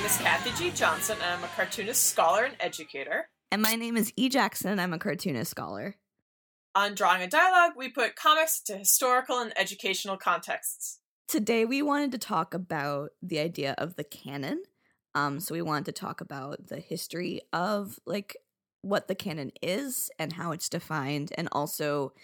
name is Kathy G. Johnson, and I'm a cartoonist, scholar, and educator. And my name is E. Jackson, and I'm a cartoonist scholar. On Drawing and Dialogue, we put comics to historical and educational contexts. Today, we wanted to talk about the idea of the canon. So we wanted to talk about the history of, like, what the canon is and how it's defined, and also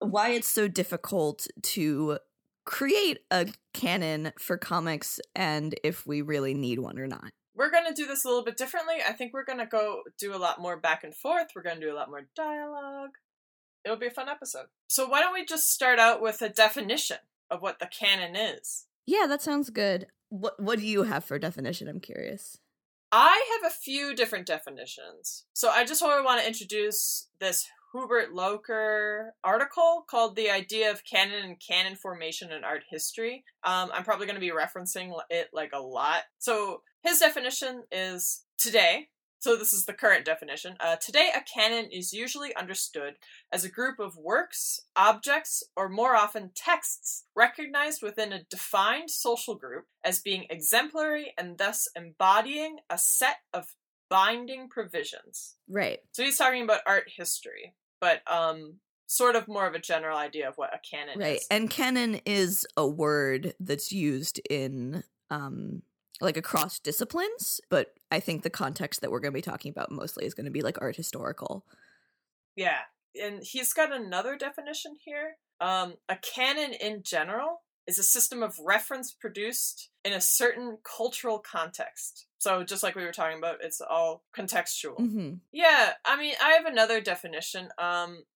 why it's so difficult to create a canon for comics and if we really need one or not. We're going to do this a little bit differently. I think we're going to go do a lot more back and forth. We're going to do a lot more dialogue. It'll be a fun episode. So why don't we just start out with a definition of what the canon is? Yeah, that sounds good. What do you have for definition? I'm curious. I have a few different definitions. So I just want to introduce this Hubert Locher article called The Idea of Canon and Canon Formation in Art History. I'm probably going to be referencing it like a lot. So his definition is today. So this is the current definition. Today, a canon is usually understood as a group of works, objects, or more often texts recognized within a defined social group as being exemplary and thus embodying a set of binding provisions. Right. So he's talking about art history, but sort of more of a general idea of what a canon is. Right, and canon is a word that's used in, like, across disciplines, but I think the context that we're going to be talking about mostly is going to be, like, art historical. Yeah, and he's got another definition here. A canon in general is a system of reference produced in a certain cultural context. So just like we were talking about, it's all contextual. Mm-hmm. Yeah, I mean, I have another definition.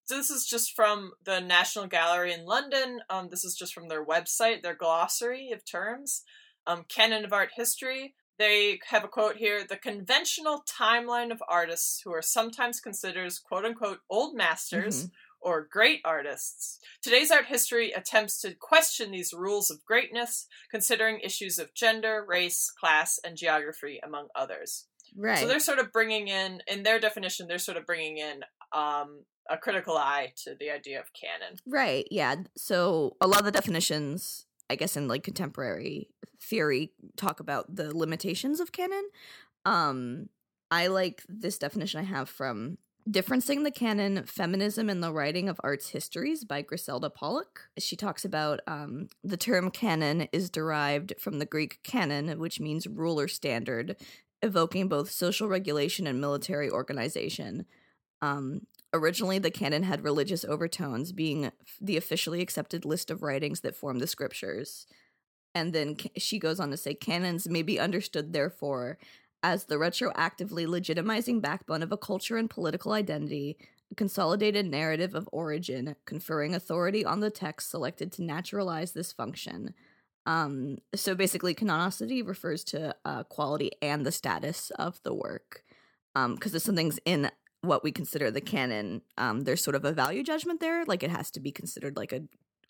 This is just from the National Gallery in London. This is just from their website, their glossary of terms. Canon of art history. They have a quote here: the conventional timeline of artists who are sometimes considered quote-unquote old masters or great artists. Today's art history attempts to question these rules of greatness, considering issues of gender, race, class, and geography, among others. Right. So they're sort of bringing in their definition, they're sort of bringing in a critical eye to the idea of canon. Right, yeah. So a lot of the definitions, I guess, in, like, contemporary theory talk about the limitations of canon. I like this definition I have from Differencing the Canon, Feminism in the Writing of Arts Histories by Griselda Pollock. She talks about the term canon is derived from the Greek canon, which means rule or standard, evoking both social regulation and military organization. Originally, the canon had religious overtones, being the officially accepted list of writings that form the scriptures. And then she goes on to say, canons may be understood, therefore, as the retroactively legitimizing backbone of a culture and political identity, a consolidated narrative of origin, conferring authority on the text selected to naturalize this function. So basically, canonicity refers to quality and the status of the work. Because if something's in what we consider the canon, there's sort of a value judgment there. Like, it has to be considered, like, a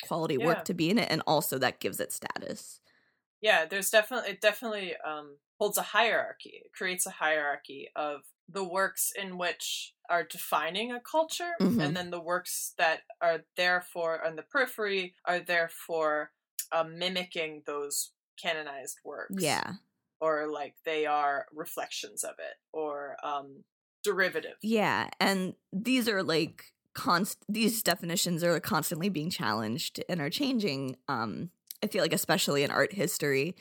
quality work to be in it, and also that gives it status. Yeah, there's definitely holds a hierarchy. It creates a hierarchy of the works in which are defining a culture, and then the works that are therefore on the periphery are therefore mimicking those canonized works. Yeah. Or, like, they are reflections of it, or derivative. Yeah, and these are, like, these definitions are constantly being challenged and are changing. I feel like especially in art history,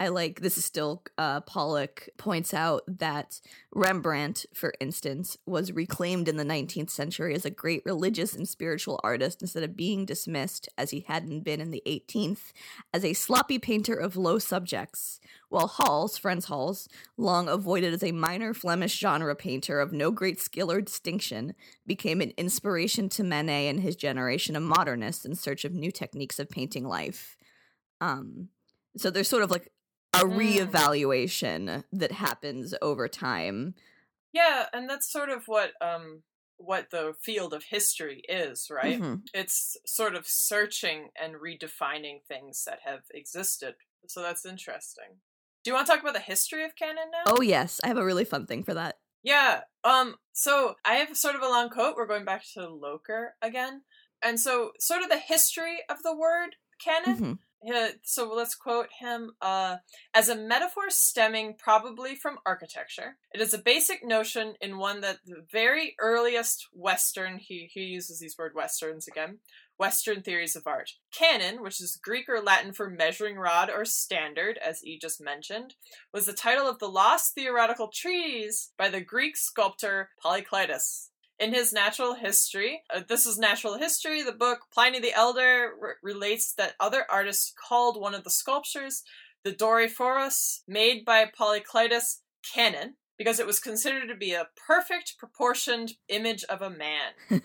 this is still, Pollock points out that Rembrandt, for instance, was reclaimed in the 19th century as a great religious and spiritual artist instead of being dismissed, as he hadn't been in the 18th, as a sloppy painter of low subjects, while Hals, Frans Hals, long avoided as a minor Flemish genre painter of no great skill or distinction, became an inspiration to Manet and his generation of modernists in search of new techniques of painting life. So there's sort of, like, a reevaluation that happens over time. Yeah, and that's sort of what the field of history is, right? It's sort of searching and redefining things that have existed. So that's interesting. Do you want to talk about the history of canon now? Oh, yes. I have a really fun thing for that. Yeah. So I have sort of a long quote. We're going back to Locher again. And so sort of the history of the word canon. So let's quote him, as a metaphor stemming probably from architecture. It is a basic notion in one that the very earliest Western, he uses these word Westerns again, Western theories of art. Canon, which is Greek or Latin for measuring rod or standard, as E just mentioned, was the title of the lost theoretical treatise by the Greek sculptor Polykleitos. In his Natural History, the book Pliny the Elder relates that other artists called one of the sculptures, the Doryphoros, made by Polykleitos, canon, because it was considered to be a perfect proportioned image of a man.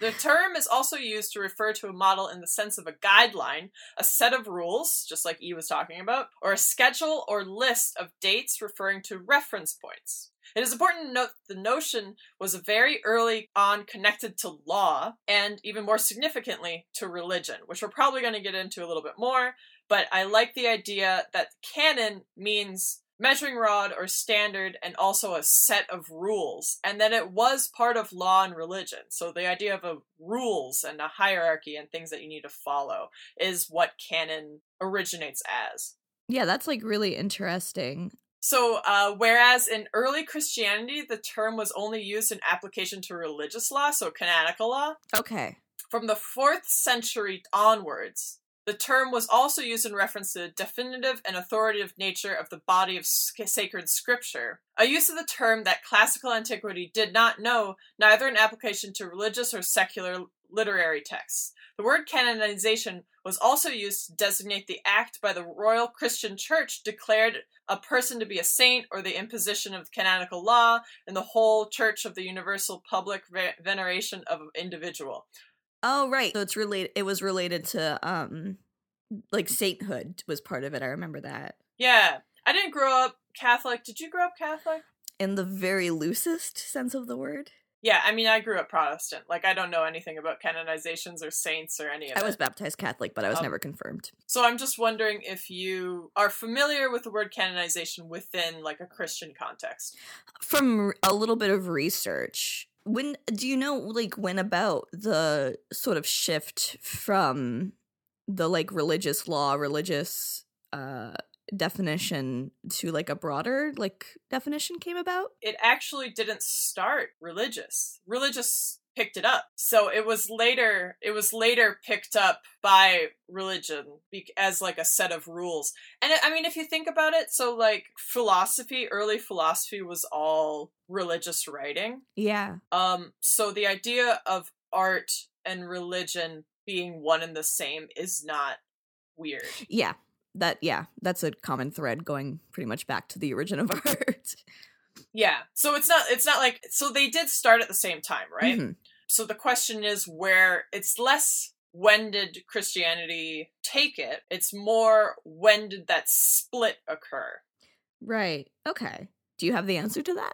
The term is also used to refer to a model in the sense of a guideline, a set of rules, just like E was talking about, or a schedule or list of dates referring to reference points. It is important to note that the notion was very early on connected to law, and even more significantly to religion, which we're probably going to get into a little bit more, but I like the idea that canon means measuring rod or standard, and also a set of rules, and that it was part of law and religion. So the idea of rules and a hierarchy and things that you need to follow is what canon originates as. Yeah, that's like really interesting. So whereas in early Christianity, the term was only used in application to religious law, so canonical law. Okay. From the 4th century onwards, the term was also used in reference to the definitive and authoritative nature of the body of sacred scripture, a use of the term that classical antiquity did not know, neither in application to religious or secular literary texts. The word canonization was also used to designate the act by the Royal Christian Church declared a person to be a saint, or the imposition of canonical law and the whole church of the universal public veneration of an individual. Oh, right. So it's related. It was related to, like, sainthood was part of it. I remember that. Yeah. I didn't grow up Catholic. Did you grow up Catholic? In the very loosest sense of the word. Yeah. I mean, I grew up Protestant. Like, I don't know anything about canonizations or saints or any of that. I was baptized Catholic, but I was never confirmed. So I'm just wondering if you are familiar with the word canonization within, like, a Christian context. From a little bit of research. When do you know, like, when about the sort of shift from the, like, religious law, religious definition to, like, a broader, like, definition came about? It actually didn't start religious. Religious picked it up. So it was later picked up by religion as, like, a set of rules. And I mean, if you think about it, so, like, early philosophy was all religious writing. Yeah. So the idea of art and religion being one and the same is not weird. Yeah. That's a common thread going pretty much back to the origin of art. Yeah. So it's not like, so they did start at the same time, right? Mm-hmm. So the question is where it's less when did Christianity take it? It's more when did that split occur? Right. Okay. Do you have the answer to that?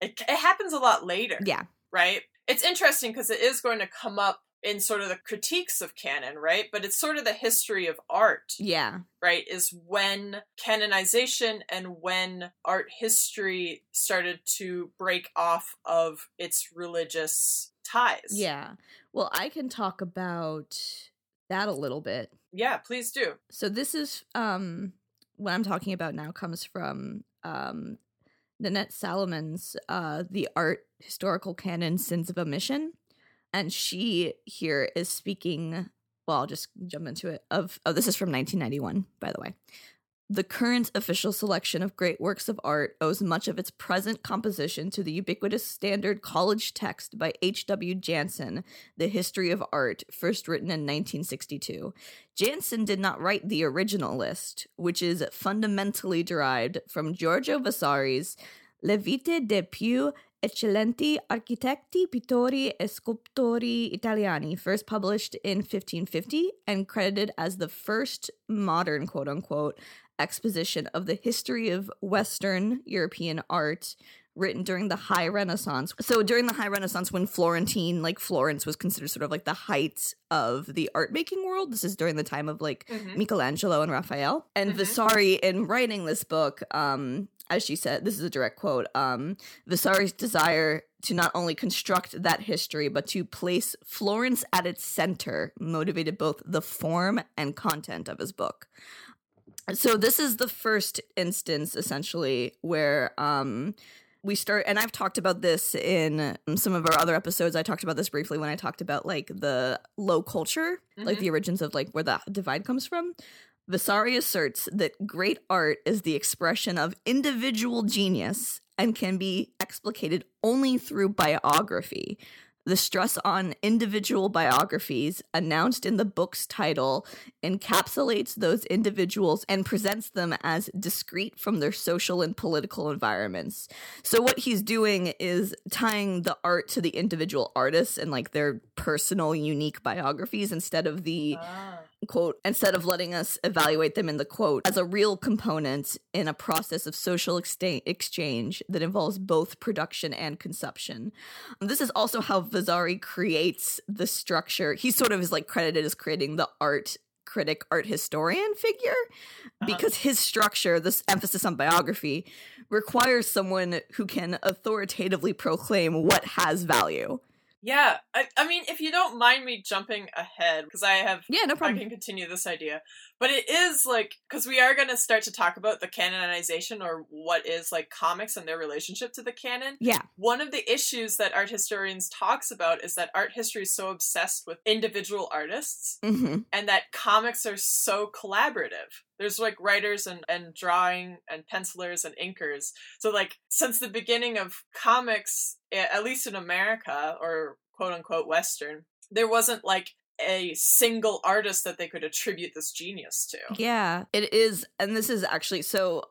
It happens a lot later. Yeah. Right? It's interesting because it is going to come up in sort of the critiques of canon, right? But it's sort of the history of art. Yeah. Right? Is when canonization and when art history started to break off of its religious ties. Yeah. Well, I can talk about that a little bit. Yeah, please do. So this is, what I'm talking about now comes from, Nanette Salomon's, The Art Historical Canon, Sins of Omission. And she here is speaking, well, I'll just jump into it, this is from 1991, by the way. The current official selection of great works of art owes much of its present composition to the ubiquitous standard college text by H. W. Jansen, The History of Art, first written in 1962. Jansen did not write the original list, which is fundamentally derived from Giorgio Vasari's Le Vite de Piu Eccellenti architecti, Pittori e Sculptori Italiani, first published in 1550 and credited as the first modern, quote-unquote, exposition of the history of Western European art written during the High Renaissance. So during the High Renaissance, when Florence was considered sort of like the height of the art-making world, this is during the time of, like, Michelangelo and Raphael. And Vasari, in writing this book, as she said, this is a direct quote, Vasari's desire to not only construct that history, but to place Florence at its center, motivated both the form and content of his book. So this is the first instance, essentially, where we start, and I've talked about this in some of our other episodes. I talked about this briefly when I talked about, like, the low culture, mm-hmm. like the origins of, like, where the divide comes from. Vasari asserts that great art is the expression of individual genius and can be explicated only through biography. The stress on individual biographies announced in the book's title encapsulates those individuals and presents them as discrete from their social and political environments. So what he's doing is tying the art to the individual artists and, like, their personal, unique biographies instead of the... quote, instead of letting us evaluate them in the quote as a real component in a process of social exchange that involves both production and consumption. This is also how Vasari creates the structure. He sort of is, like, credited as creating the art critic, art historian figure, because his structure, this emphasis on biography, requires someone who can authoritatively proclaim what has value. Yeah, I mean, if you don't mind me jumping ahead, because I have... Yeah, no problem. I can continue this idea. But it is, like, because we are going to start to talk about the canonization or what is, like, comics and their relationship to the canon. Yeah. One of the issues that art historians talks about is that art history is so obsessed with individual artists mm-hmm. and that comics are so collaborative. There's, like, writers and drawing and pencilers and inkers. So, like, since the beginning of comics, at least in America, or quote-unquote Western, there wasn't, like, a single artist that they could attribute this genius to. Yeah, it is. And this is actually, so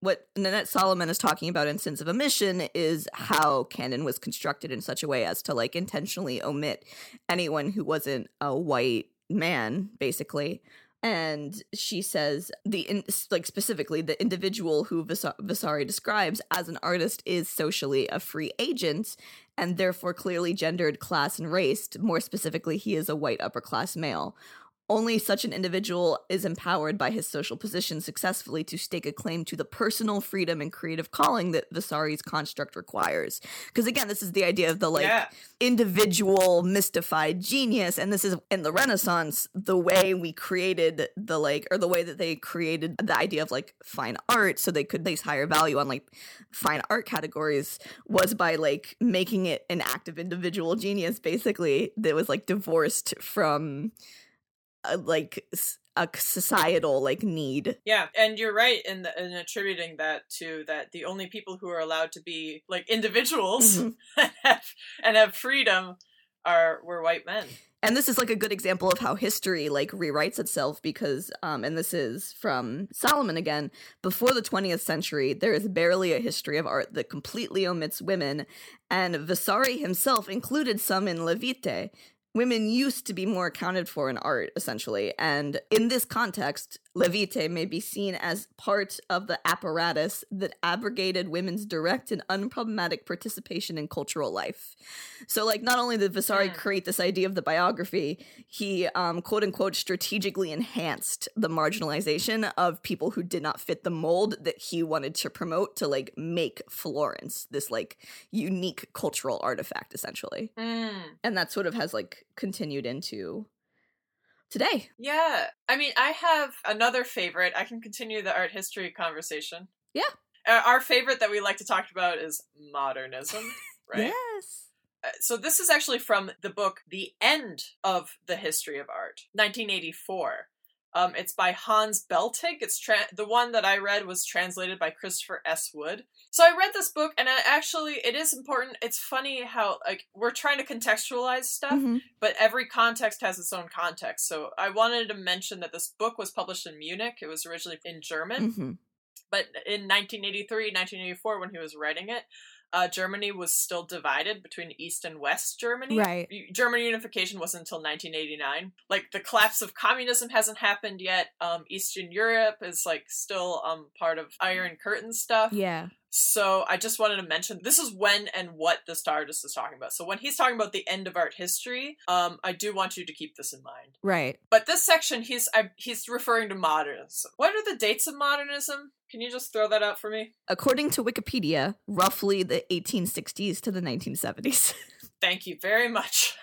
what Nanette Salomon is talking about in Sins of Omission is how canon was constructed in such a way as to, like, intentionally omit anyone who wasn't a white man, basically. And she says, specifically, the individual who Vasari describes as an artist is socially a free agent and therefore clearly gendered, class, and raced. More specifically, he is a white upper-class male. Only such an individual is empowered by his social position successfully to stake a claim to the personal freedom and creative calling that Vasari's construct requires. Because, again, this is the idea of the, like, individual mystified genius. And this is, in the Renaissance, the way we created the, like, or the way that they created the idea of, like, fine art so they could place higher value on, like, fine art categories was by, like, making it an act of individual genius, basically, that was, like, divorced from... like a societal, like, need. Yeah, and you're right in attributing that to that the only people who are allowed to be, like, individuals mm-hmm. and have freedom were white men. And this is, like, a good example of how history, like, rewrites itself because, and this is from Salomon again, before the 20th century, there is barely a history of art that completely omits women, and Vasari himself included some in Le Vite. Women used to be more accounted for in art, essentially, and in this context, Le Vite may be seen as part of the apparatus that abrogated women's direct and unproblematic participation in cultural life. So, like, not only did Vasari create this idea of the biography, he, quote-unquote, strategically enhanced the marginalization of people who did not fit the mold that he wanted to promote to, like, make Florence this, like, unique cultural artifact, essentially. Mm. And that sort of has, like, continued into today. Yeah. I mean, I have another favorite. I can continue the art history conversation. Yeah. Our favorite that we like to talk about is modernism, right? Yes. So this is actually from the book The End of the History of Art, 1984. It's by Hans Belting. It's the one that I read was translated by Christopher S. Wood. So I read this book, and it is important. It's funny how, like, we're trying to contextualize stuff, mm-hmm. but every context has its own context. So I wanted to mention that this book was published in Munich. It was originally in German, mm-hmm. but in 1983, 1984, when he was writing it, Germany was still divided between East and West Germany. Right. German unification wasn't until 1989. Like, the collapse of communism hasn't happened yet. Eastern Europe is, like, still part of Iron Curtain stuff. Yeah. So I just wanted to mention, this is when and what this artist is talking about. So when he's talking about the end of art history, I do want you to keep this in mind. Right. But this section, he's referring to modernism. What are the dates of modernism? Can you just throw that out for me? According to Wikipedia, roughly the 1860s to the 1970s. Thank you very much.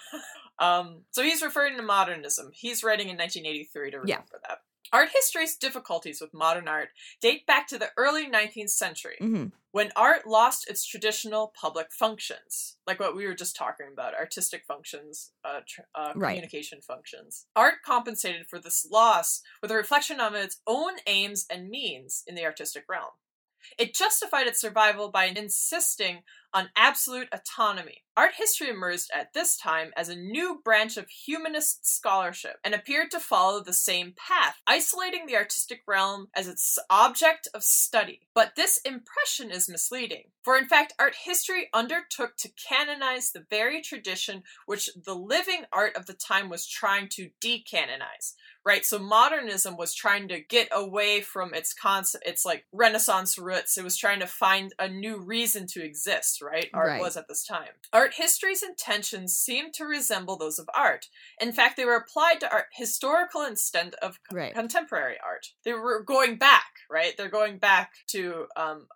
So he's referring to modernism. He's writing in 1983 to remember that. Art history's difficulties with modern art date back to the early 19th century, when art lost its traditional public functions, like what we were just talking about, artistic functions, communication functions. Art compensated for this loss with a reflection on its own aims and means in the artistic realm. It justified its survival by insisting on absolute autonomy. Art history emerged at this time as a new branch of humanist scholarship and appeared to follow the same path, isolating the artistic realm as its object of study. But this impression is misleading, for in fact, art history undertook to canonize the very tradition which the living art of the time was trying to decanonize. Right, so modernism was trying to get away from its its like Renaissance roots. It was trying to find a new reason to exist, right? Art was at this time. Art history's intentions seemed to resemble those of art. In fact, they were applied to art historical instead of contemporary art. They were going back, right? They're going back to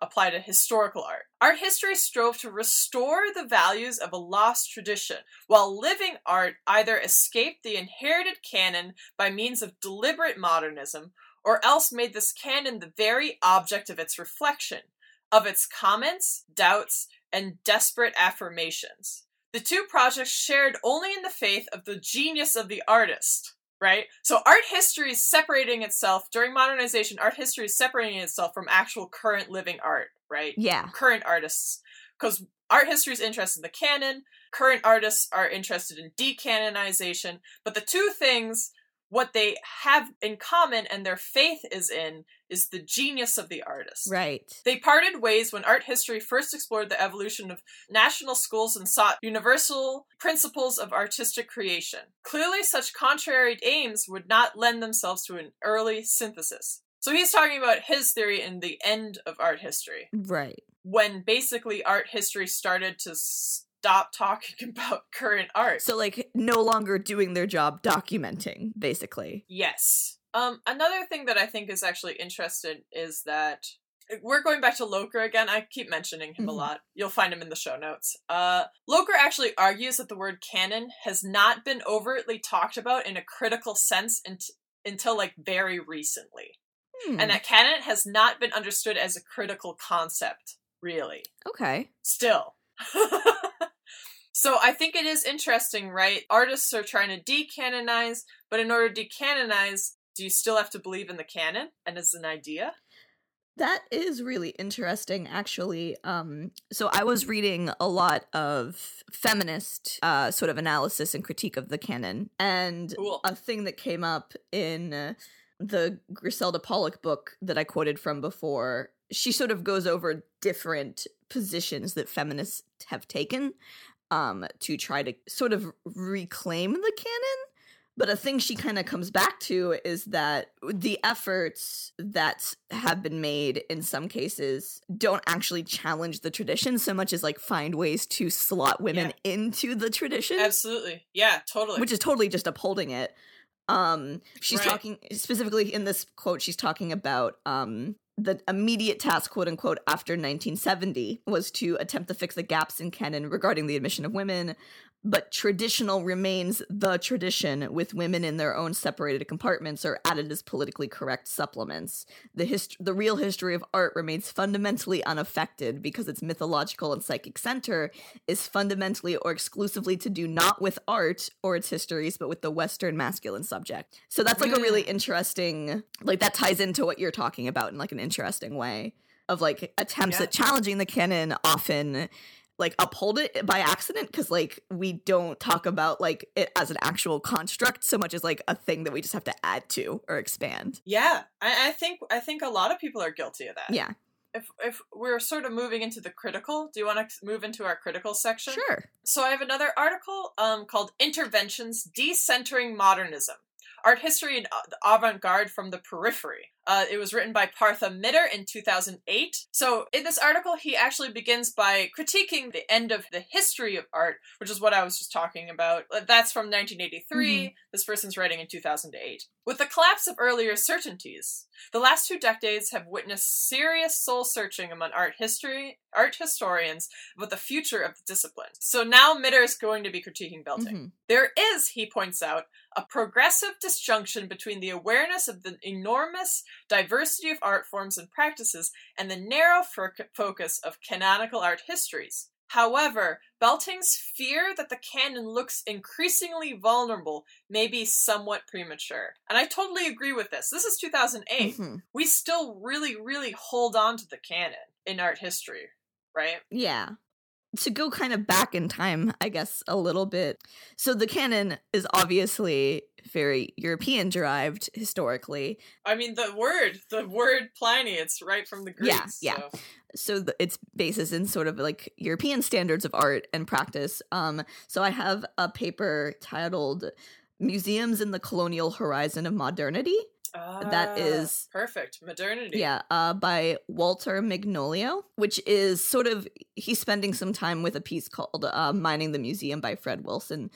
apply to historical art. Art history strove to restore the values of a lost tradition, while living art either escaped the inherited canon by means of deliberate modernism, or else made this canon the very object of its reflection, of its comments, doubts, and desperate affirmations. The two projects shared only in the faith of the genius of the artist, right? So art history is separating itself, during modernization, art history is separating itself from actual current living art, right? Yeah. Current artists. Because art history is interested in the canon, current artists are interested in decanonization, but the two things, what they have in common and their faith is in is the genius of the artist. Right. They parted ways when art history first explored the evolution of national schools and sought universal principles of artistic creation. Clearly, such contrary aims would not lend themselves to an early synthesis. So he's talking about his theory in the end of art history. Right. When basically art history started to stop talking about current art. So, like, no longer doing their job documenting, basically. Yes. Another thing that I think is actually interesting is that we're going back to Locher again. I keep mentioning him a lot. You'll find him in the show notes. Locher actually argues that the word canon has not been overtly talked about in a critical sense until, like, very recently. And that canon has not been understood as a critical concept, really. Okay. Still. So I think it is interesting, right? Artists are trying to decanonize, but in order to decanonize, do you still have to believe in the canon and as an idea? That is really interesting, actually. So I was reading a lot of feminist sort of analysis and critique of the canon. And a thing that came up in the Griselda Pollock book that I quoted from before, she sort of goes over different positions that feminists have taken to try to sort of reclaim the canon. But a thing she kind of comes back to is that the efforts that have been made in some cases don't actually challenge the tradition so much as, like, find ways to slot women into the tradition. Absolutely. Yeah, totally. Which is totally just upholding it. She's talking specifically in this quote, she's talking about the immediate task, quote unquote, after 1970 was to attempt to fix the gaps in canon regarding the admission of women, but traditional remains the tradition with women in their own separated compartments or added as politically correct supplements. The real history of art remains fundamentally unaffected because its mythological and psychic center is fundamentally or exclusively to do not with art or its histories, but with the Western masculine subject. So that's like a really interesting, like that ties into what you're talking about in like an interesting way of like attempts at challenging the canon often like uphold it by accident because like we don't talk about like it as an actual construct so much as like a thing that we just have to add to or expand. I think a lot of people are guilty of that. If we're sort of moving into the critical, do you want to move into our critical section? Sure. So I have another article called Interventions Decentering Modernism, Art History and Avant-Garde from the Periphery. It was written by Partha Mitter in 2008. So in this article, he actually begins by critiquing the end of the history of art, which is what I was just talking about. That's from 1983. Mm-hmm. This person's writing in 2008. With the collapse of earlier certainties, the last two decades have witnessed serious soul-searching among art historians about the future of the discipline. So now Mitter is going to be critiquing Belting. Mm-hmm. There is, he points out, a progressive disjunction between the awareness of the enormous diversity of art forms and practices and the narrow focus of canonical art histories. However, Belting's fear that the canon looks increasingly vulnerable may be somewhat premature. And I totally agree with this. This is 2008. Mm-hmm. We still really, really hold on to the canon in art history, right? Yeah. To go kind of back in time, I guess, a little bit. So the canon is obviously very European-derived historically. I mean, the word Pliny, it's right from the Greeks. Yeah, yeah. So its basis in sort of like European standards of art and practice. So I have a paper titled Museums in the Colonial Horizon of Modernity. That is perfect. Modernity. Yeah, by Walter Mignolio, which is sort of, he's spending some time with a piece called Mining the Museum by Fred Wilson.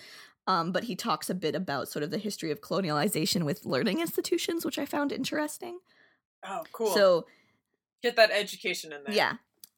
But he talks a bit about sort of the history of colonialization with learning institutions, which I found interesting. Oh, cool. So get that education in there. Yeah.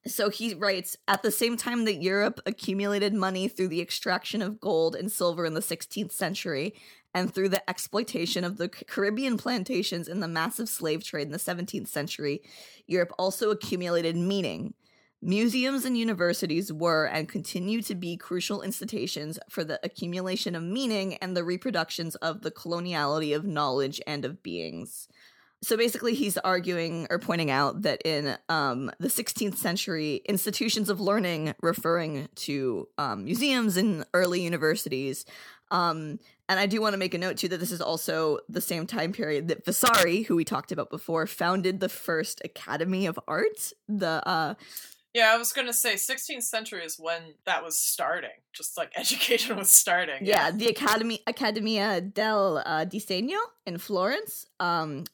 So he writes, at the same time that Europe accumulated money through the extraction of gold and silver in the 16th century, and through the exploitation of the Caribbean plantations and the massive slave trade in the 17th century, Europe also accumulated meaning. Museums and universities were and continue to be crucial institutions for the accumulation of meaning and the reproductions of the coloniality of knowledge and of beings. So basically he's arguing or pointing out that in the 16th century, institutions of learning, referring to museums and early universities, and I do want to make a note, too, that this is also the same time period that Vasari, who we talked about before, founded the first Academy of Art. Yeah, I was going to say 16th century is when that was starting. Just like education was starting. Yeah, the Academia del Disegno in Florence,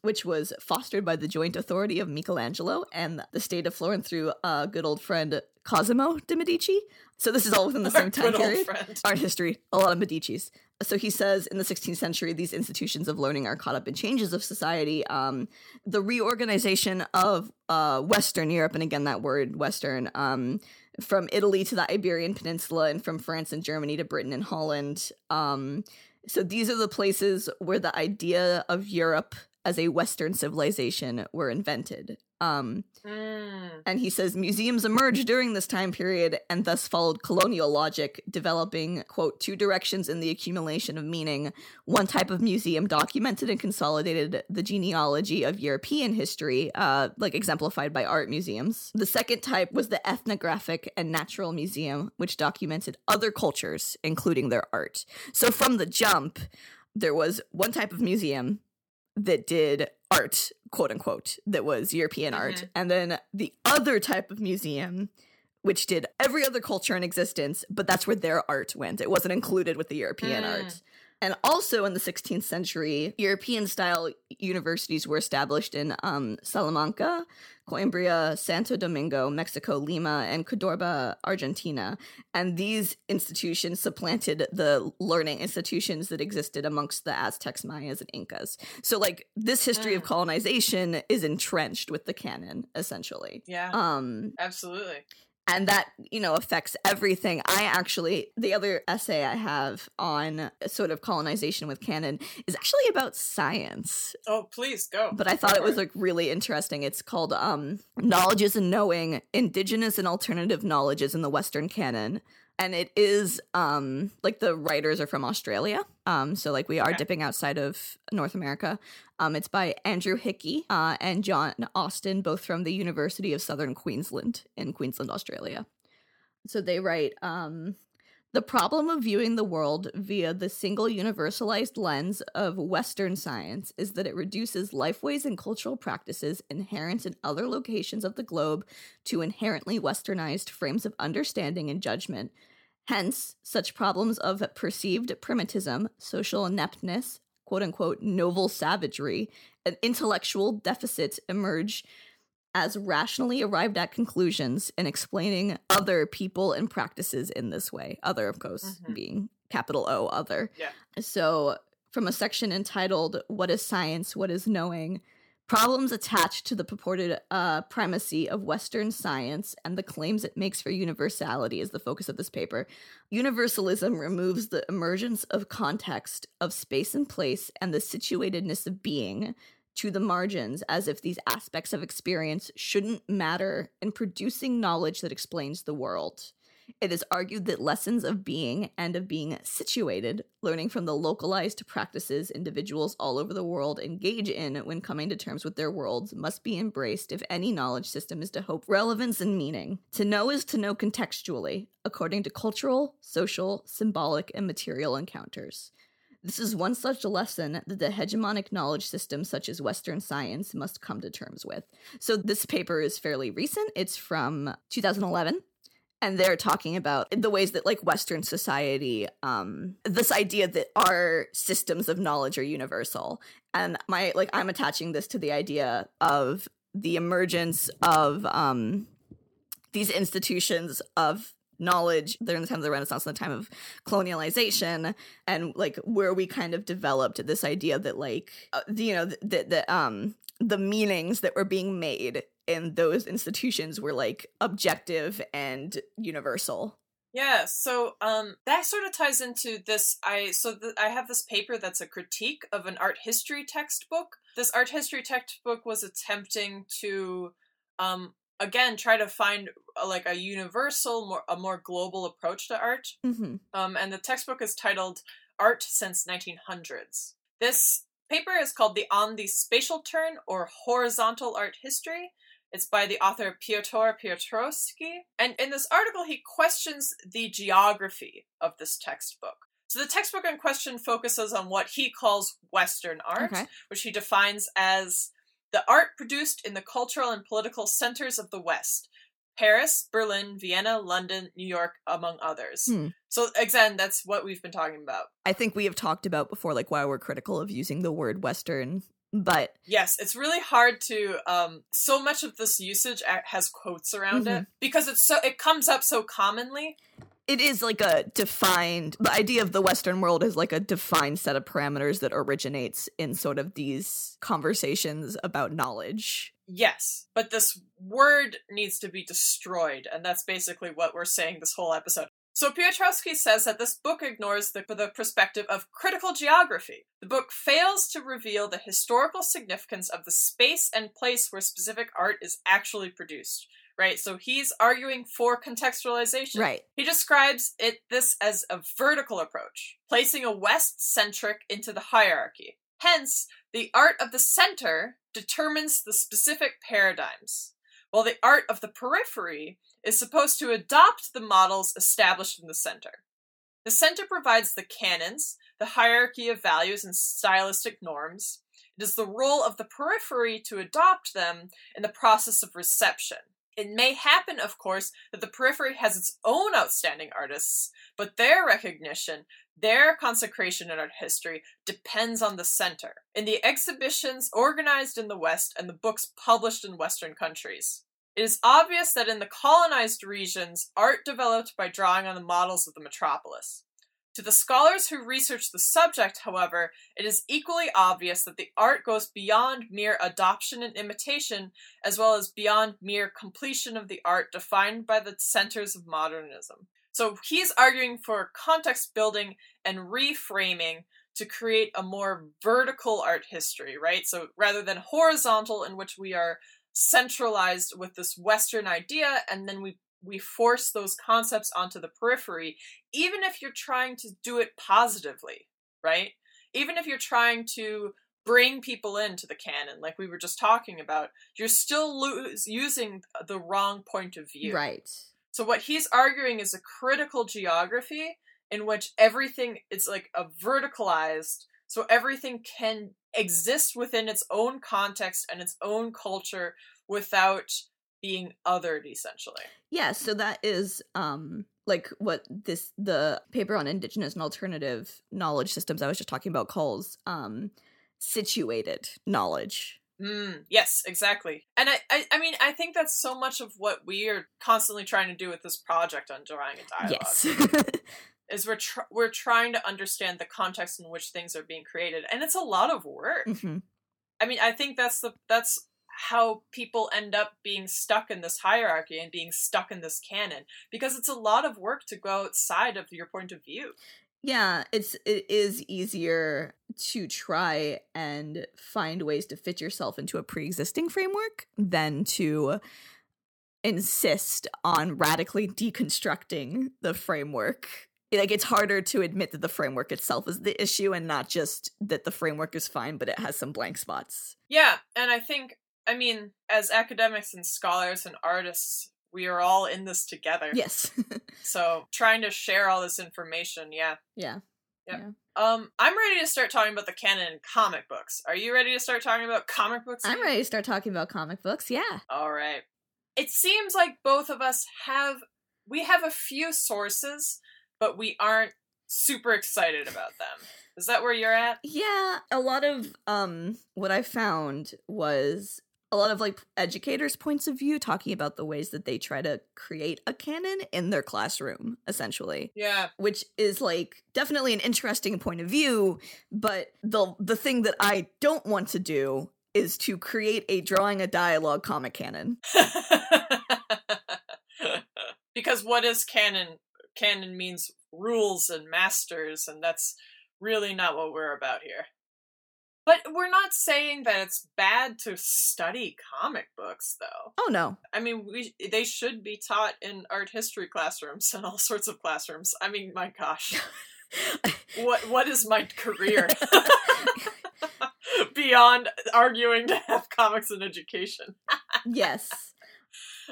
which was fostered by the joint authority of Michelangelo and the state of Florence through a good old friend, Cosimo de' Medici. So this is all within the same time period. Art history, a lot of Medicis. So he says in the 16th century, these institutions of learning are caught up in changes of society. The reorganization of Western Europe, and again, that word Western, from Italy to the Iberian Peninsula and from France and Germany to Britain and Holland. So these are the places where the idea of Europe as a Western civilization were invented. And he says museums emerged during this time period and thus followed colonial logic, developing, quote, two directions in the accumulation of meaning. One type of museum documented and consolidated the genealogy of European history, like exemplified by art museums. The second type was the ethnographic and natural museum, which documented other cultures, including their art. So from the jump, there was one type of museum that did art, quote unquote, that was European art. And then the other type of museum, which did every other culture in existence, but that's where their art went. It wasn't included with the European art. And also in the 16th century, European-style universities were established in Salamanca, Coimbra, Santo Domingo, Mexico, Lima, and Cordoba, Argentina. And these institutions supplanted the learning institutions that existed amongst the Aztecs, Mayas, and Incas. So, like, this history of colonization is entrenched with the canon, essentially. Yeah, absolutely. And that, you know, affects everything. The other essay I have on sort of colonization with canon is actually about science. Oh, please go. But I thought it was like really interesting. It's called Knowledges and Knowing, Indigenous and Alternative Knowledges in the Western Canon. And it is like the writers are from Australia. So like we are dipping outside of North America. It's by Andrew Hickey and John Austin, both from the University of Southern Queensland in Queensland, Australia. So they write, the problem of viewing the world via the single universalized lens of Western science is that it reduces lifeways and cultural practices inherent in other locations of the globe to inherently Westernized frames of understanding and judgment. Hence, such problems of perceived primitivism, social ineptness, quote-unquote novel savagery and intellectual deficit emerge as rationally arrived at conclusions and explaining other people and practices in this way. Other, of course, being capital O, other. Yeah. So from a section entitled, What is Science? What is Knowing? Problems attached to the purported primacy of Western science and the claims it makes for universality is the focus of this paper. Universalism removes the emergence of context of space and place and the situatedness of being to the margins, as if these aspects of experience shouldn't matter in producing knowledge that explains the world. It is argued that lessons of being and of being situated, learning from the localized practices individuals all over the world engage in when coming to terms with their worlds, must be embraced if any knowledge system is to hope relevance and meaning. To know is to know contextually, according to cultural, social, symbolic, and material encounters. This is one such lesson that the hegemonic knowledge system, such as Western science, must come to terms with. So this paper is fairly recent. It's from 2011. And they're talking about the ways that, like, Western society, this idea that our systems of knowledge are universal. And I'm attaching this to the idea of the emergence of these institutions of knowledge during the time of the Renaissance and the time of colonialization, and, like, where we kind of developed this idea that, like, the meanings that were being made in those institutions were, like, objective and universal. Yeah, so that sort of ties into this. I have this paper that's a critique of an art history textbook. This art history textbook was attempting to, again, try to find, like, a universal, more global approach to art. Mm-hmm. And the textbook is titled Art Since 1900s. This paper is called the On the Spatial Turn or Horizontal Art History. It's by the author Piotr Piotrowski. And in this article, he questions the geography of this textbook. So the textbook in question focuses on what he calls Western art, which he defines as the art produced in the cultural and political centers of the West. Paris, Berlin, Vienna, London, New York, among others. So again, that's what we've been talking about. I think we have talked about before, like, why we're critical of using the word Western, but... Yes, it's really hard to... so much of this usage has quotes around it, because it comes up so commonly. It is, like, a defined... The idea of the Western world is, like, a defined set of parameters that originates in sort of these conversations about knowledge. Yes, but this word needs to be destroyed, and that's basically what we're saying this whole episode. So Piotrowski says that this book ignores the perspective of critical geography. The book fails to reveal the historical significance of the space and place where specific art is actually produced, right? So he's arguing for contextualization. Right. He describes this as a vertical approach, placing a West-centric into the hierarchy. Hence, the art of the center determines the specific paradigms, while the art of the periphery is supposed to adopt the models established in the center. The center provides the canons, the hierarchy of values and stylistic norms. It is the role of the periphery to adopt them in the process of reception. It may happen, of course, that the periphery has its own outstanding artists, but their recognition, their consecration in art history, depends on the center, in the exhibitions organized in the West and the books published in Western countries. It is obvious that in the colonized regions, art developed by drawing on the models of the metropolis. To the scholars who research the subject, however, it is equally obvious that the art goes beyond mere adoption and imitation, as well as beyond mere completion of the art defined by the centers of modernism. So he's arguing for context building and reframing to create a more vertical art history, right? So rather than horizontal, in which we are centralized with this Western idea, and then we force those concepts onto the periphery, even if you're trying to do it positively, right? Even if you're trying to bring people into the canon, like we were just talking about, you're still using the wrong point of view. Right. So what he's arguing is a critical geography in which everything is, like, a verticalized, so everything can exist within its own context and its own culture without being othered, essentially. Yeah, so that is like what this, the paper on indigenous and alternative knowledge systems I was just talking about calls situated knowledge. Yes, exactly. And I mean, I think that's so much of what we are constantly trying to do with this project on Drawing a Dialogue. Yes. Is we're trying to understand the context in which things are being created. And it's a lot of work. Mm-hmm. I mean, I think that's how people end up being stuck in this hierarchy and being stuck in this canon, because it's a lot of work to go outside of your point of view. Yeah, it is easier to try and find ways to fit yourself into a pre-existing framework than to insist on radically deconstructing the framework. Like, it's harder to admit that the framework itself is the issue and not just that the framework is fine, but it has some blank spots. Yeah, and I think, I mean, as academics and scholars and artists, we are all in this together. Yes. So trying to share all this information, yeah. Yeah. Yep. Yeah. I'm ready to start talking about the canon in comic books. Are you ready to start talking about comic books? I'm ready to start talking about comic books, yeah. All right. It seems like both of us have a few sources, but we aren't super excited about them. Is that where you're at? Yeah. A lot of what I found was a lot of like educators' points of view talking about the ways that they try to create a canon in their classroom, essentially. Yeah. Which is like definitely an interesting point of view, but the thing that I don't want to do is to create a Drawing a Dialogue comic canon. Because what is canon? Canon means rules and masters, and that's really not what we're about here. But we're not saying that it's bad to study comic books, though. Oh, no. I mean, they should be taught in art history classrooms and all sorts of classrooms. I mean, my gosh. What is my career? Beyond arguing to have comics in education. Yes.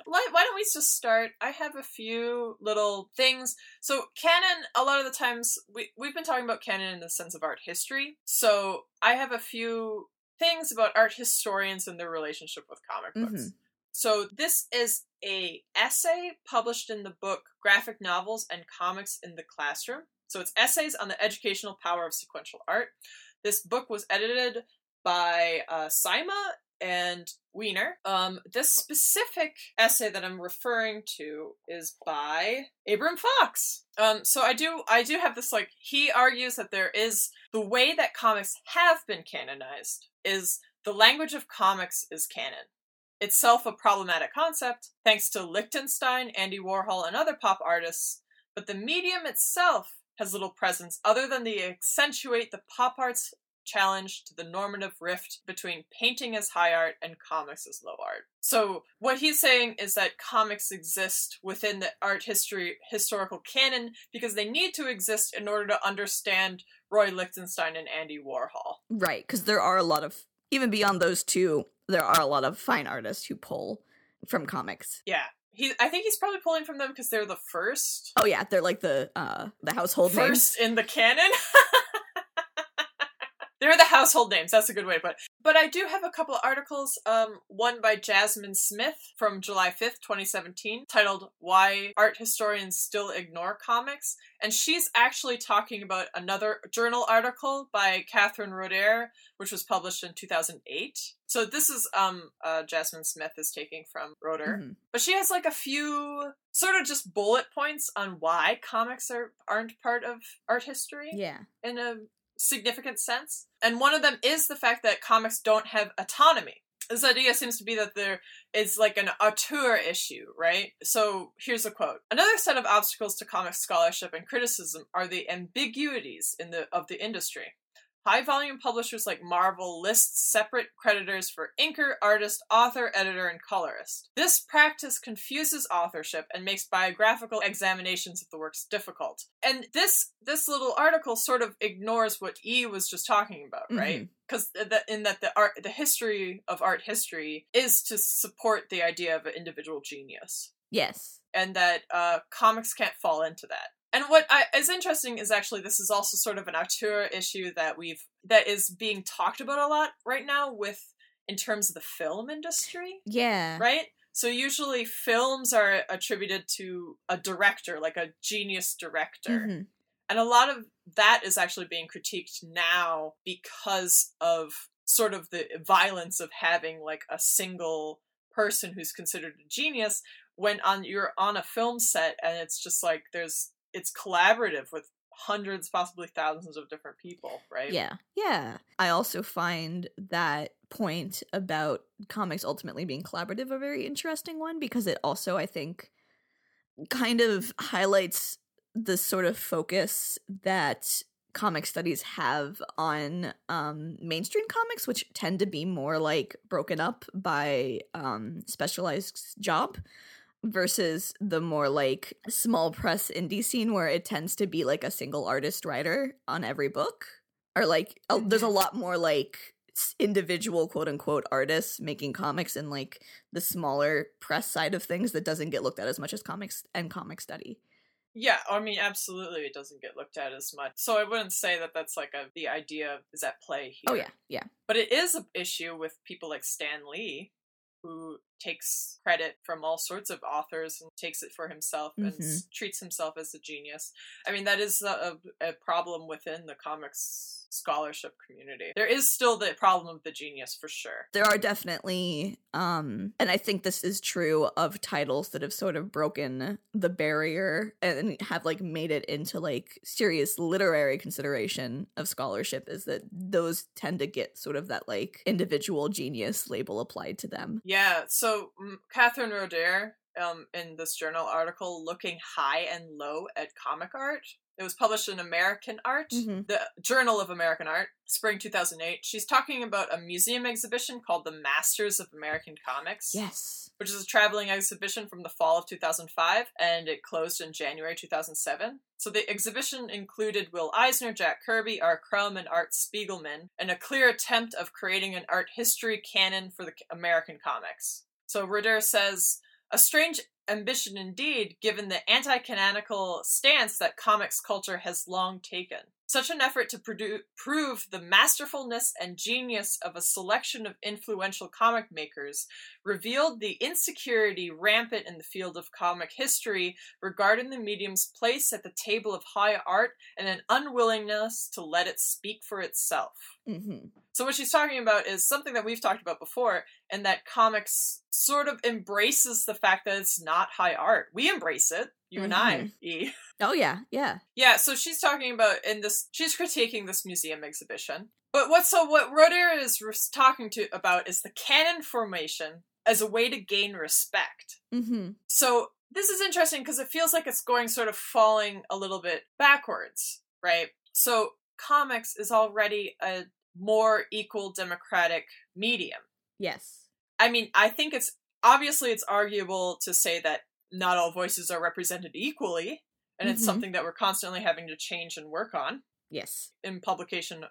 Why don't we just start? I have a few little things. So canon, a lot of the times, we've been talking about canon in the sense of art history. So I have a few things about art historians and their relationship with comic books. Mm-hmm. So this is an essay published in the book Graphic Novels and Comics in the Classroom. So it's Essays on the Educational Power of Sequential Art. This book was edited by Saima and Wiener. This specific essay that I'm referring to is by Abram Fox. So I do have this, like, he argues that there is, the way that comics have been canonized is the language of comics is canon. Itself a problematic concept, thanks to Lichtenstein, Andy Warhol, and other pop artists, but the medium itself has little presence other than to accentuate the pop art's challenge to the normative rift between painting as high art and comics as low art. So what he's saying is that comics exist within the art history historical canon because they need to exist in order to understand Roy Lichtenstein and Andy Warhol. Right, because there are a lot of, even beyond those two, there are a lot of fine artists who pull from comics. Yeah. I think he's probably pulling from them because they're the first. Oh yeah, they're like the household names. First in the canon. They're the household names, that's a good way to put it. But I do have a couple of articles, one by Jasmine Smith from July 5th, 2017, titled Why Art Historians Still Ignore Comics. And she's actually talking about another journal article by Catherine Roeder, which was published in 2008. So this is, Jasmine Smith is taking from Roeder. Mm-hmm. But she has like a few sort of just bullet points on why comics aren't part of art history. Yeah. In a significant sense. And one of them is the fact that comics don't have autonomy. This idea seems to be that there is like an auteur issue, right? So here's a quote. Another set of obstacles to comic scholarship and criticism are the ambiguities of the industry. High-volume publishers like Marvel list separate creditors for inker, artist, author, editor, and colorist. This practice confuses authorship and makes biographical examinations of the works difficult. And this little article sort of ignores what E was just talking about, mm-hmm. right? Because the history of art history is to support the idea of an individual genius. Yes. And that comics can't fall into that. And what is interesting is actually this is also sort of an auteur issue that is being talked about a lot right now in terms of the film industry. Yeah. Right? So usually films are attributed to a director, like a genius director. Mm-hmm. And a lot of that is actually being critiqued now because of sort of the violence of having like a single person who's considered a genius when you're on a film set and it's just like it's collaborative with hundreds, possibly thousands of different people, right? Yeah. Yeah. I also find that point about comics ultimately being collaborative a very interesting one, because it also, I think, kind of highlights the sort of focus that comic studies have on mainstream comics, which tend to be more like broken up by specialized job, versus the more like small press indie scene where it tends to be like a single artist writer on every book, or like there's a lot more like individual quote unquote artists making comics in like the smaller press side of things that doesn't get looked at as much as comics and comic study. Yeah, I mean, absolutely, it doesn't get looked at as much. So I wouldn't say that that's like the idea is at play here. Oh, yeah, yeah. But it is an issue with people like Stan Lee, who takes credit from all sorts of authors and takes it for himself and treats himself as a genius. I mean, that is a problem within the comics scholarship community. There is still the problem of the genius, for sure. There are definitely, and I think this is true of titles that have sort of broken the barrier and have like made it into like serious literary consideration of scholarship, is that those tend to get sort of that like individual genius label applied to them. Yeah, so Catherine Roeder, in this journal article, Looking High and Low at Comic Art, it was published in American Art, the Journal of American Art, spring 2008. She's talking about a museum exhibition called The Masters of American Comics. Yes. Which is a traveling exhibition from the fall of 2005, and it closed in January 2007. So the exhibition included Will Eisner, Jack Kirby, R. Crumb, and Art Spiegelman, and a clear attempt of creating an art history canon for the American comics. So Roeder says, a strange ambition indeed, given the anti-canonical stance that comics culture has long taken. Such an effort to prove the masterfulness and genius of a selection of influential comic makers revealed the insecurity rampant in the field of comic history regarding the medium's place at the table of high art, and an unwillingness to let it speak for itself. Mm-hmm. So what she's talking about is something that we've talked about before, and that comics sort of embraces the fact that it's not high art. We embrace it. You and I, E. Oh, yeah, yeah. Yeah, so she's talking about, she's critiquing this museum exhibition. But what Roeder is talking about is the canon formation as a way to gain respect. Mm-hmm. So this is interesting because it feels like it's going sort of falling a little bit backwards, right? So comics is already a more equal democratic medium. Yes. I mean, I think it's arguable to say that not all voices are represented equally, and it's something that we're constantly having to change and work on. Yes. In publication,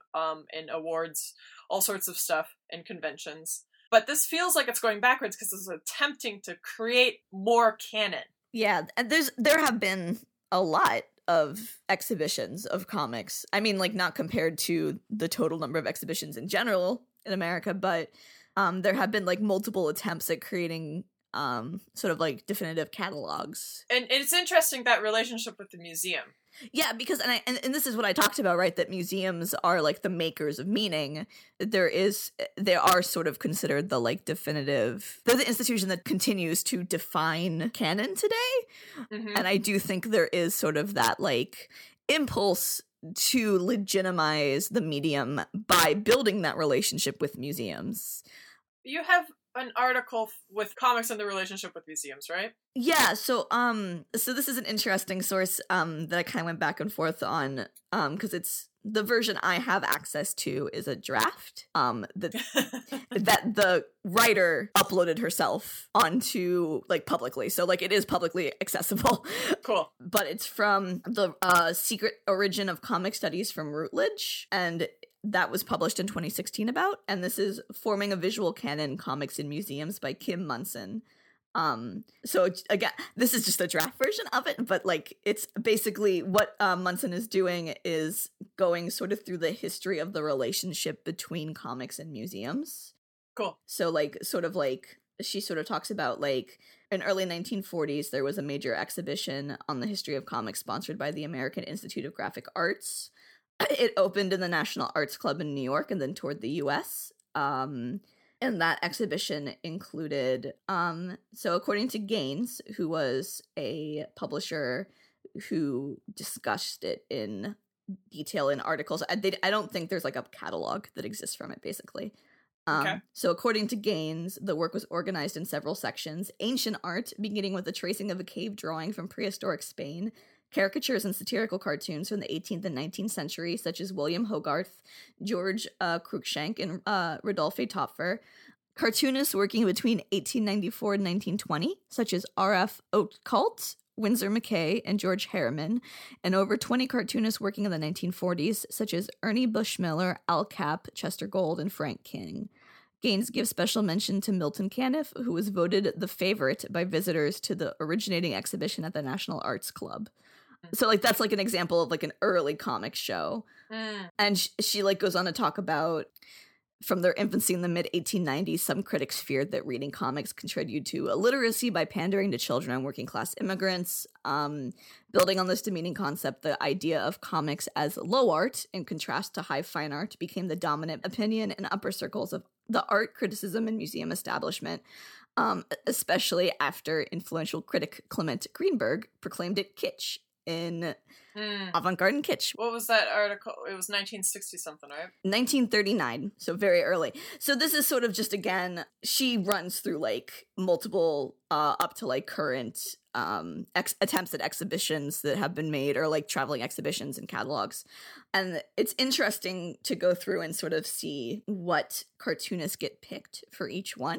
in awards, all sorts of stuff, and conventions. But this feels like it's going backwards because it's attempting to create more canon. Yeah, and there have been a lot of exhibitions of comics. I mean, like, not compared to the total number of exhibitions in general in America, but there have been, like, multiple attempts at creating sort of like definitive catalogs. And it's interesting, that relationship with the museum. Yeah, because and this is what I talked about, right? That museums are like the makers of meaning. They are sort of considered the like definitive. They're the institution that continues to define canon today. Mm-hmm. And I do think there is sort of that like impulse to legitimize the medium by building that relationship with museums. You have an article with comics and the relationship with museums, right? Yeah, so this is an interesting source that I kind of went back and forth on, because it's the version I have access to is a draft that the writer uploaded herself onto, like, publicly. So, like, it is publicly accessible. Cool. But it's from the Secret Origin of Comic Studies from Routledge, and that was published in 2016 about, and this is Forming a Visual Canon, Comics in Museums by Kim Munson. So again, this is just a draft version of it, but like it's basically what Munson is doing is going sort of through the history of the relationship between comics and museums. Cool. So like sort of like she sort of talks about, like, in early 1940s, there was a major exhibition on the history of comics sponsored by the American Institute of Graphic Arts. It opened in the National Arts Club in New York and then toured the U.S. And that exhibition included, so according to Gaines, who was a publisher who discussed it in detail in articles, I don't think there's like a catalog that exists from it, basically. Okay. So according to Gaines, the work was organized in several sections: ancient art, beginning with the tracing of a cave drawing from prehistoric Spain, caricatures and satirical cartoons from the 18th and 19th century, such as William Hogarth, George Cruikshank, and Rodolphe Topfer, cartoonists working between 1894 and 1920, such as R.F. Oakalt, Winsor McKay, and George Harriman, and over 20 cartoonists working in the 1940s, such as Ernie Bushmiller, Al Capp, Chester Gold, and Frank King. Gaines gives special mention to Milton Caniff, who was voted the favorite by visitors to the originating exhibition at the National Arts Club. So, like, that's, like, an example of, like, an early comic show. And she, like, goes on to talk about, from their infancy in the mid-1890s, some critics feared that reading comics contributed to illiteracy by pandering to children and working-class immigrants. Building on this demeaning concept, the idea of comics as low art, in contrast to high fine art, became the dominant opinion in upper circles of the art criticism and museum establishment, especially after influential critic Clement Greenberg proclaimed it kitsch in Avant-Garde and Kitsch. What was that article? It was 1960-something, right? 1939, so very early. So this is sort of just, again, she runs through, like, multiple up to, like, current attempts at exhibitions that have been made, or, like, traveling exhibitions and catalogs. And it's interesting to go through and sort of see what cartoonists get picked for each one.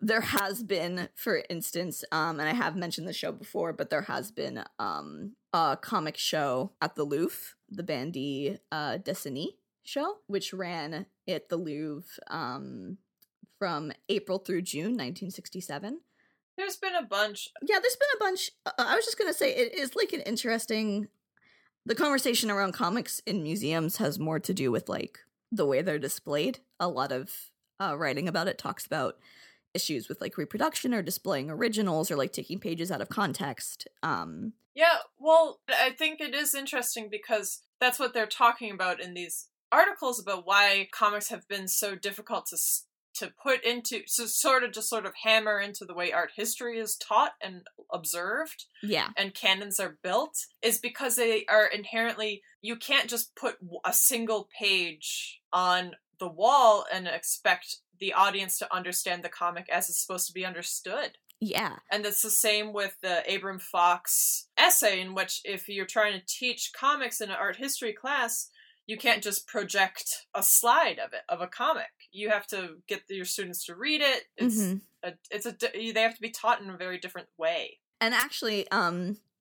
There has been, for instance, and I have mentioned the show before, but there has been a comic show at the Louvre, the Bande Dessinée show, which ran at the Louvre from April through June 1967. There's been a bunch. Yeah, there's been a bunch. I was just going to say, it is, like, an interesting... The conversation around comics in museums has more to do with, like, the way they're displayed. A lot of writing about it talks about issues with, like, reproduction or displaying originals or, like, taking pages out of context. Yeah, well, I think it is interesting because that's what they're talking about in these articles about why comics have been so difficult to put into, so sort of hammer into the way art history is taught and observed, yeah, and canons are built, is because they are inherently, you can't just put a single page on the wall and expect the audience to understand the comic as it's supposed to be understood. Yeah. And that's the same with the Abram Fox essay, in which if you're trying to teach comics in an art history class, you can't just project a slide of it, of a comic. You have to get your students to read it. They have to be taught in a very different way. And actually,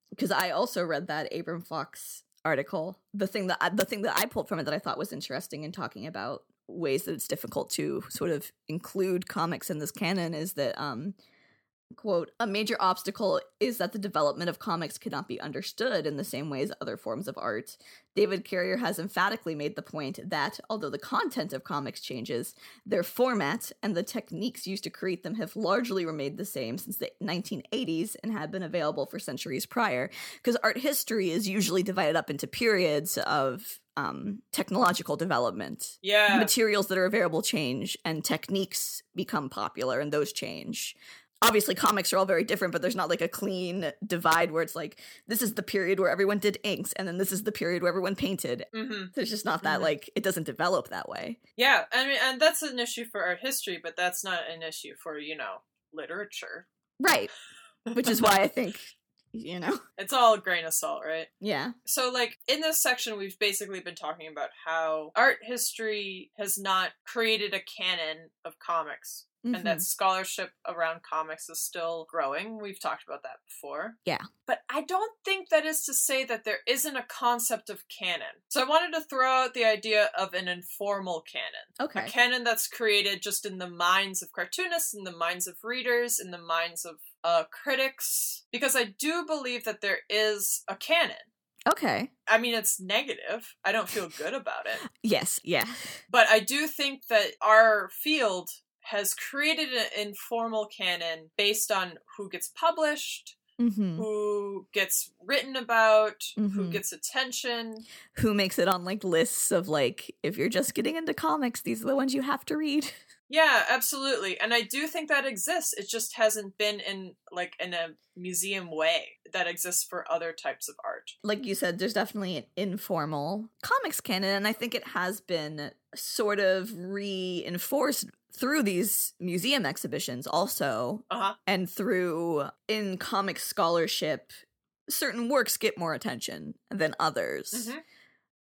because I also read that Abram Fox article, the thing that I pulled from it that I thought was interesting in talking about ways that it's difficult to sort of include comics in this canon is that, quote, a major obstacle is that the development of comics cannot be understood in the same way as other forms of art. David Carrier has emphatically made the point that, although the content of comics changes, their format and the techniques used to create them have largely remained the same since the 1980s and had been available for centuries prior, because art history is usually divided up into periods of technological development. Yeah. Materials that are available change, and techniques become popular, and those change. Obviously, comics are all very different, but there's not, like, a clean divide where it's like, this is the period where everyone did inks, and then this is the period where everyone painted. Mm-hmm. There's just not that, like, it doesn't develop that way. Yeah, I mean, and that's an issue for art history, but that's not an issue for, you know, literature. Right, which is why I think, you know. It's all a grain of salt, right? Yeah. So, like, in this section, we've basically been talking about how art history has not created a canon of comics. Mm-hmm. And that scholarship around comics is still growing. We've talked about that before. Yeah. But I don't think that is to say that there isn't a concept of canon. So I wanted to throw out the idea of an informal canon. Okay. A canon that's created just in the minds of cartoonists, in the minds of readers, in the minds of critics. Because I do believe that there is a canon. Okay. I mean, it's negative. I don't feel good about it. Yes, yeah. But I do think that our field has created an informal canon based on who gets published, mm-hmm. who gets written about, mm-hmm. who gets attention. Who makes it on, like, lists of, like, if you're just getting into comics, these are the ones you have to read. Yeah, absolutely. And I do think that exists. It just hasn't been in, like, in a museum way that exists for other types of art. Like you said, there's definitely an informal comics canon, and I think it has been sort of reinforced through these museum exhibitions also, uh-huh. and through in comic scholarship, certain works get more attention than others. Mm-hmm.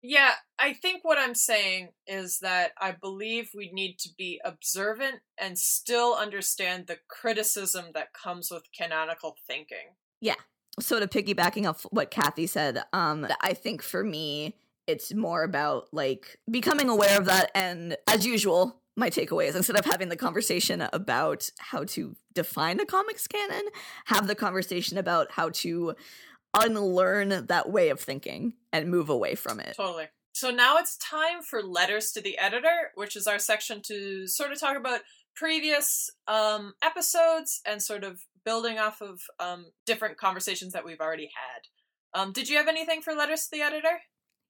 Yeah, I think what I'm saying is that I believe we need to be observant and still understand the criticism that comes with canonical thinking. Yeah, sort of piggybacking off what Kathy said, I think for me, it's more about, like, becoming aware of that, and as usual, my takeaway is instead of having the conversation about how to define a comics canon, have the conversation about how to unlearn that way of thinking and move away from it. Totally. So now it's time for Letters to the Editor, which is our section to sort of talk about previous episodes and sort of building off of different conversations that we've already had. Did you have anything for Letters to the Editor?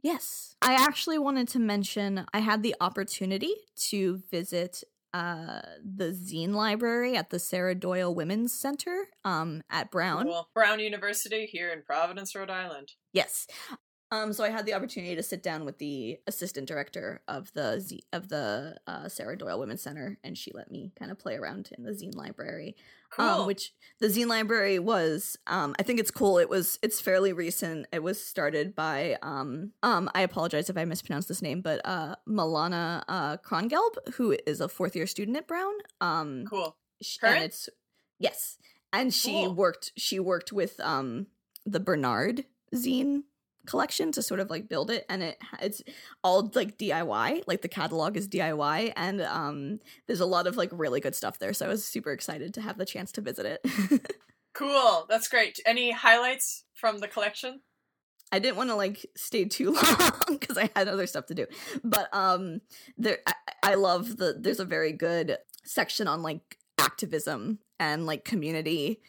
Yes. I actually wanted to mention I had the opportunity to visit the zine library at the Sarah Doyle Women's Center at Brown. Cool. Brown University here in Providence, Rhode Island. Yes. So I had the opportunity to sit down with the assistant director of the Sarah Doyle Women's Center, and she let me kind of play around in the zine library. Cool. Which the zine library was, I think it's cool. It's fairly recent. It was started by, I apologize if I mispronounced this name, but Milana Krongelb, who is a fourth year student at Brown. Cool. Current? Yes. And she cool. worked with the Bernard zine collection to sort of like build it, and it's all like DIY, like the catalog is DIY, and there's a lot of like really good stuff there, so I was super excited to have the chance to visit it. Cool, that's great. Any highlights from the collection? I didn't want to like stay too long because I had other stuff to do, but there I love there's a very good section on like activism and like community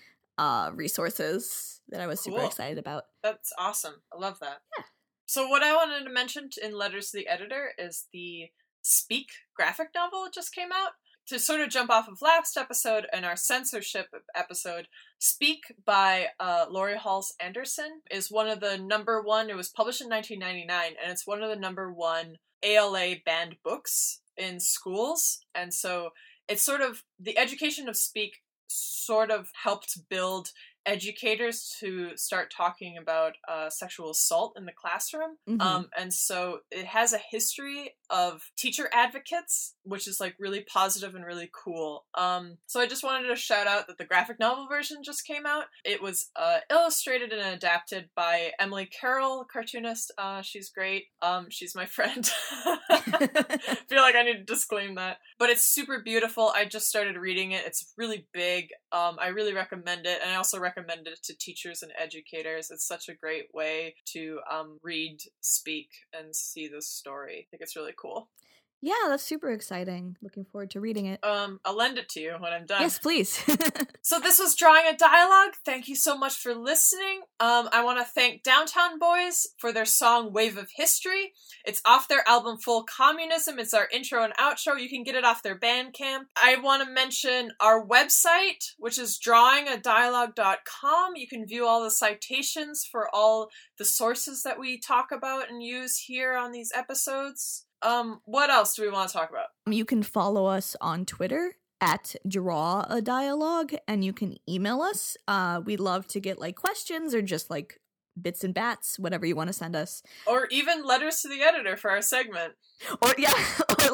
resources that I was super excited about. That's awesome. I love that. Yeah. So what I wanted to mention in Letters to the Editor is the Speak graphic novel that just came out. To sort of jump off of last episode and our censorship episode, Speak by Laurie Halse Anderson is one of the number one, it was published in 1999, and it's one of the number one ALA banned books in schools. And so it's sort of the education of Speak sort of helped build educators to start talking about sexual assault in the classroom. Mm-hmm. And so it has a history of teacher advocates, which is like really positive and really cool. So I just wanted to shout out that the graphic novel version just came out. It was illustrated and adapted by Emily Carroll, cartoonist. She's great. She's my friend. I feel like I need to disclaim that. But it's super beautiful. I just started reading it. It's really big. I really recommend it. And I also recommend it to teachers and educators. It's such a great way to read, speak, and see this story. I think it's really cool. Yeah, that's super exciting. Looking forward to reading it. I'll lend it to you when I'm done. Yes, please. So this was Drawing a Dialogue. Thank you so much for listening. I want to thank Downtown Boys for their song Wave of History. It's off their album Full Communism. It's our intro and outro. You can get it off their Bandcamp. I want to mention our website, which is drawingadialogue.com. You can view all the citations for all the sources that we talk about and use here on these episodes. What else do we want to talk about? You can follow us on Twitter at Draw a Dialogue, and you can email us. We love to get like questions or just like bits and bats, whatever you want to send us. Or even letters to the editor for our segment. Or yeah,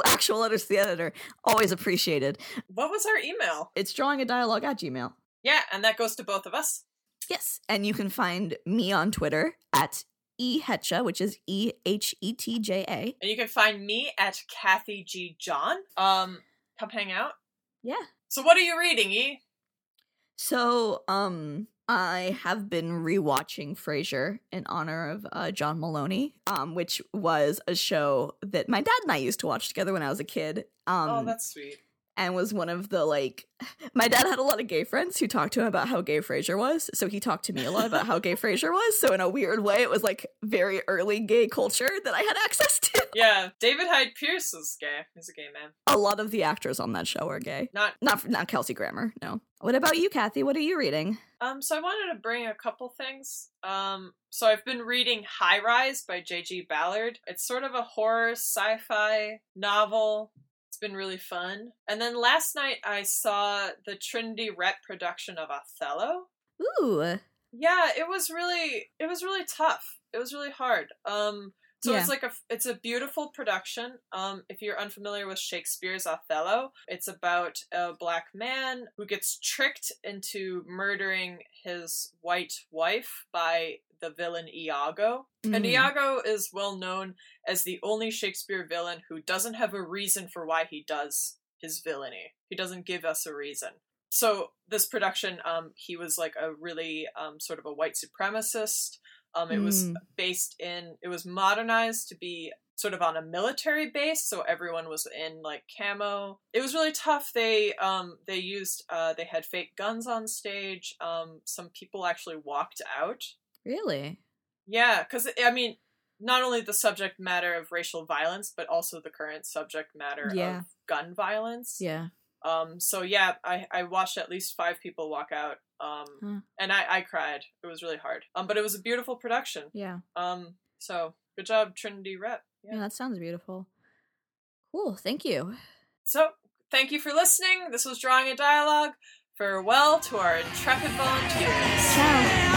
actual letters to the editor. Always appreciated. What was our email? It's drawingadialogue@gmail.com. Yeah, and that goes to both of us. Yes, and you can find me on Twitter at Ehetja, which is EHETJA. And you can find me at Kathy G. John. Come hang out. Yeah. So what are you reading, E? So, I have been rewatching Frasier in honor of John Mulaney, which was a show that my dad and I used to watch together when I was a kid. Oh, that's sweet. and was one of the, like, my dad had a lot of gay friends who talked to him about how gay Frasier was, so he talked to me a lot about how gay Frasier was, so in a weird way, it was, like, very early gay culture that I had access to. Yeah, David Hyde Pierce is gay. He's a gay man. A lot of the actors on that show are gay. Not Kelsey Grammer, no. What about you, Kathy? What are you reading? So I wanted to bring a couple things. So I've been reading High Rise by J.G. Ballard. It's sort of a horror sci-fi novel. It's been really fun. And then last night I saw the Trinity Rep production of Othello. Ooh. Yeah, it was really tough. It was really hard. It's like it's a beautiful production. If you're unfamiliar with Shakespeare's Othello, it's about a black man who gets tricked into murdering his white wife by the villain Iago. Mm. And Iago is well known as the only Shakespeare villain who doesn't have a reason for why he does his villainy. He doesn't give us a reason. So this production, he was like a really sort of a white supremacist. It was it was modernized to be sort of on a military base, so everyone was in like camo. It was really tough. They had fake guns on stage. Some people actually walked out. Really? Yeah, because I mean, not only the subject matter of racial violence, but also the current subject matter of gun violence. Yeah. I watched at least 5 people walk out. And I cried. It was really hard. But it was a beautiful production. Yeah. So good job, Trinity Rep. Yeah, that sounds beautiful. Cool. Thank you. So thank you for listening. This was Drawing a Dialogue. Farewell to our intrepid volunteers. Ciao.